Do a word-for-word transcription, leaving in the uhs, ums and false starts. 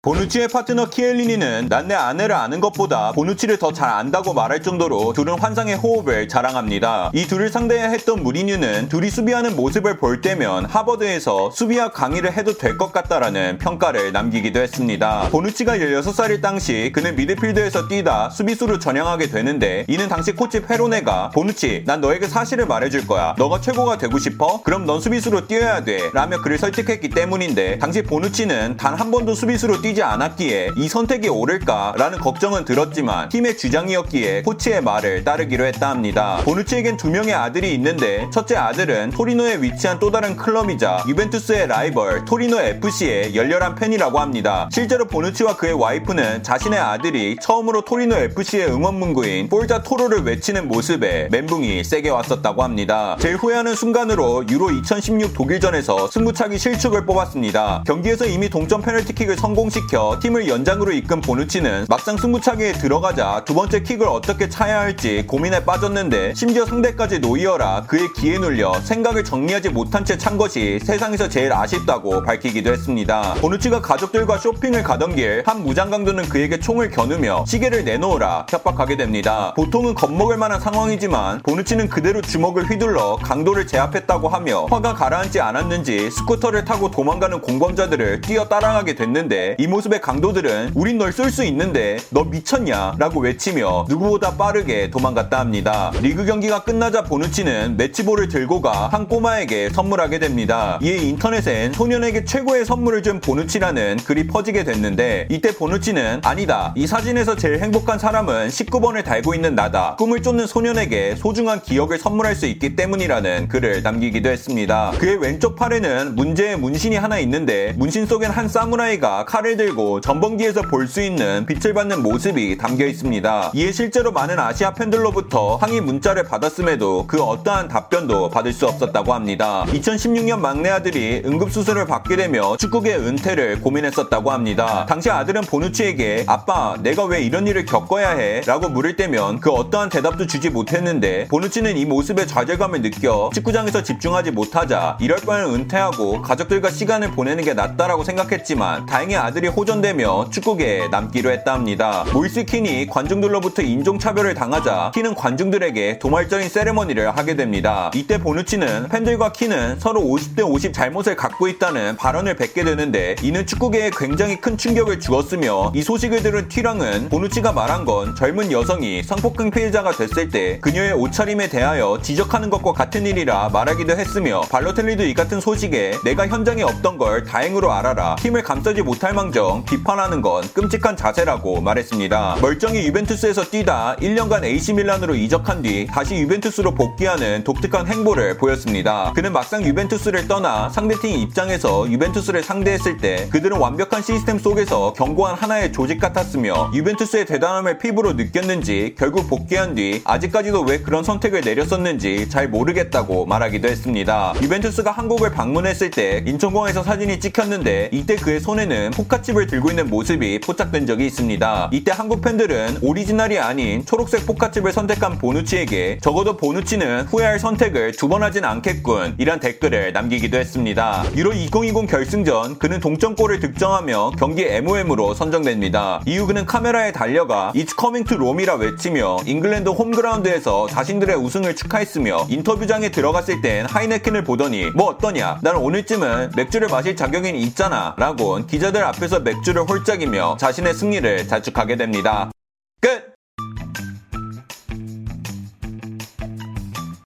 보누치의 파트너 키엘리니는 난 내 아내를 아는 것보다 보누치를 더 잘 안다고 말할 정도로 둘은 환상의 호흡을 자랑합니다. 이 둘을 상대해야 했던 무리뉴는 둘이 수비하는 모습을 볼 때면 하버드에서 수비학 강의를 해도 될 것 같다라는 평가를 남기기도 했습니다. 보누치가 열여섯 살일 당시 그는 미드필드에서 뛰다 수비수로 전향하게 되는데, 이는 당시 코치 페로네가 보누치, 난 너에게 사실을 말해줄 거야. 너가 최고가 되고 싶어? 그럼 넌 수비수로 뛰어야 돼. 라며 그를 설득했기 때문인데, 당시 보누치는 단 한 번도 수비수로 뛰 뛰지 않았기에 이 선택이 옳을까라는 걱정은 들었지만 팀의 주장이었기에 코치의 말을 따르기로 했다 합니다. 보누치에겐 두 명의 아들이 있는데, 첫째 아들은 토리노에 위치한 또 다른 클럽이자 유벤투스의 라이벌 토리노에프씨의 열렬한 팬이라고 합니다. 실제로 보누치와 그의 와이프는 자신의 아들이 처음으로 토리노에프씨의 응원문구인 볼자토를 외치는 모습에 멘붕이 세게 왔었다고 합니다. 제일 후회하는 순간으로 유로 이천십육 독일전에서 승부차기 실축을 뽑았습니다. 경기에서 이미 동점 페널티킥을 성공시 시켜 팀을 연장으로 이끈 보누치는 막상 승부차기에 들어가자 두 번째 킥을 어떻게 차야 할지 고민에 빠졌는데, 심지어 상대까지 노이어라 그의 기에 눌려 생각을 정리하지 못한 채 찬 것이 세상에서 제일 아쉽다고 밝히기도 했습니다. 보누치가 가족들과 쇼핑을 가던 길 한 무장강도는 그에게 총을 겨누며 시계를 내놓으라 협박하게 됩니다. 보통은 겁먹을 만한 상황이지만 보누치는 그대로 주먹을 휘둘러 강도를 제압했다고 하며, 화가 가라앉지 않았는지 스쿠터를 타고 도망가는 공범자들을 뛰어 따라가게 됐는데, 이 모습의 강도들은 우린 널 쏠 수 있는데 너 미쳤냐? 라고 외치며 누구보다 빠르게 도망갔다 합니다. 리그 경기가 끝나자 보누치는 매치볼을 들고 가 한 꼬마에게 선물하게 됩니다. 이에 인터넷엔 소년에게 최고의 선물을 준 보누치라는 글이 퍼지게 됐는데, 이때 보누치는 아니다, 이 사진에서 제일 행복한 사람은 십구 번을 달고 있는 나다, 꿈을 쫓는 소년에게 소중한 기억을 선물할 수 있기 때문이라는 글을 남기기도 했습니다. 그의 왼쪽 팔에는 문제의 문신이 하나 있는데, 문신 속엔 한 사무라이가 칼을 들고 전범기에서 볼 수 있는 빛을 받는 모습이 담겨 있습니다. 이에 실제로 많은 아시아 팬들로부터 항의 문자를 받았음에도 그 어떠한 답변도 받을 수 없었다고 합니다. 이천십육 년 막내 아들이 응급수술을 받게 되며 축구계 은퇴를 고민했었다고 합니다. 당시 아들은 보누치에게 아빠, 내가 왜 이런 일을 겪어야 해? 라고 물을 때면 그 어떠한 대답도 주지 못했는데, 보누치는 이 모습에 좌절감을 느껴 축구장에서 집중하지 못하자 이럴 바엔 은퇴하고 가족들과 시간을 보내는 게 낫다라고 생각했지만, 다행히 아들 아들이 호전되며 축구계에 남기로 했다 합니다. 몰스킨이 관중들로부터 인종차별을 당하자 키는 관중들에게 도발적인 세레머니를 하게 됩니다. 이때 보누치는 팬들과 키는 서로 오십 대 오십 잘못을 갖고 있다는 발언을 뱉게 되는데, 이는 축구계에 굉장히 큰 충격을 주었으며, 이 소식을 들은 티랑은 보누치가 말한 건 젊은 여성이 성폭행 피해자가 됐을 때 그녀의 옷차림에 대하여 지적하는 것과 같은 일이라 말하기도 했으며, 발로텔리도 이 같은 소식에 내가 현장에 없던 걸 다행으로 알아라, 팀을 감싸지 못할 망정 비판하는 건 끔찍한 자세라고 말했습니다. 멀쩡히 유벤투스에서 뛰다 일 년간 에이씨 밀란으로 이적한 뒤 다시 유벤투스로 복귀하는 독특한 행보를 보였습니다. 그는 막상 유벤투스를 떠나 상대팀 입장에서 유벤투스를 상대했을 때 그들은 완벽한 시스템 속에서 견고한 하나의 조직 같았으며, 유벤투스의 대단함을 피부로 느꼈는지 결국 복귀한 뒤 아직까지도 왜 그런 선택을 내렸었는지 잘 모르겠다고 말하기도 했습니다. 유벤투스가 한국을 방문했을 때 인천공항에서 사진이 찍혔는데, 이때 그의 손에는 포카칩을 들고 있는 모습이 포착된 적이 있습니다. 이때 한국 팬들은 오리지널이 아닌 초록색 포카칩을 선택한 보누치에게 적어도 보누치는 후회할 선택을 두 번 하진 않겠군, 이란 댓글을 남기기도 했습니다. 유로 이천이십 결승전 그는 동점골을 득점하며 경기 엠오엠으로 선정됩니다. 이후 그는 카메라에 달려가 It's coming to Rome이라 외치며 잉글랜드 홈그라운드에서 자신들의 우승을 축하했으며, 인터뷰장에 들어갔을 땐 하이네켄을 보더니 뭐 어떠냐, 난 오늘쯤은 맥주를 마실 자격이 있잖아 라곤 기자들 앞에서 맥주를 홀짝이며 자신의 승리를 자축하게 됩니다.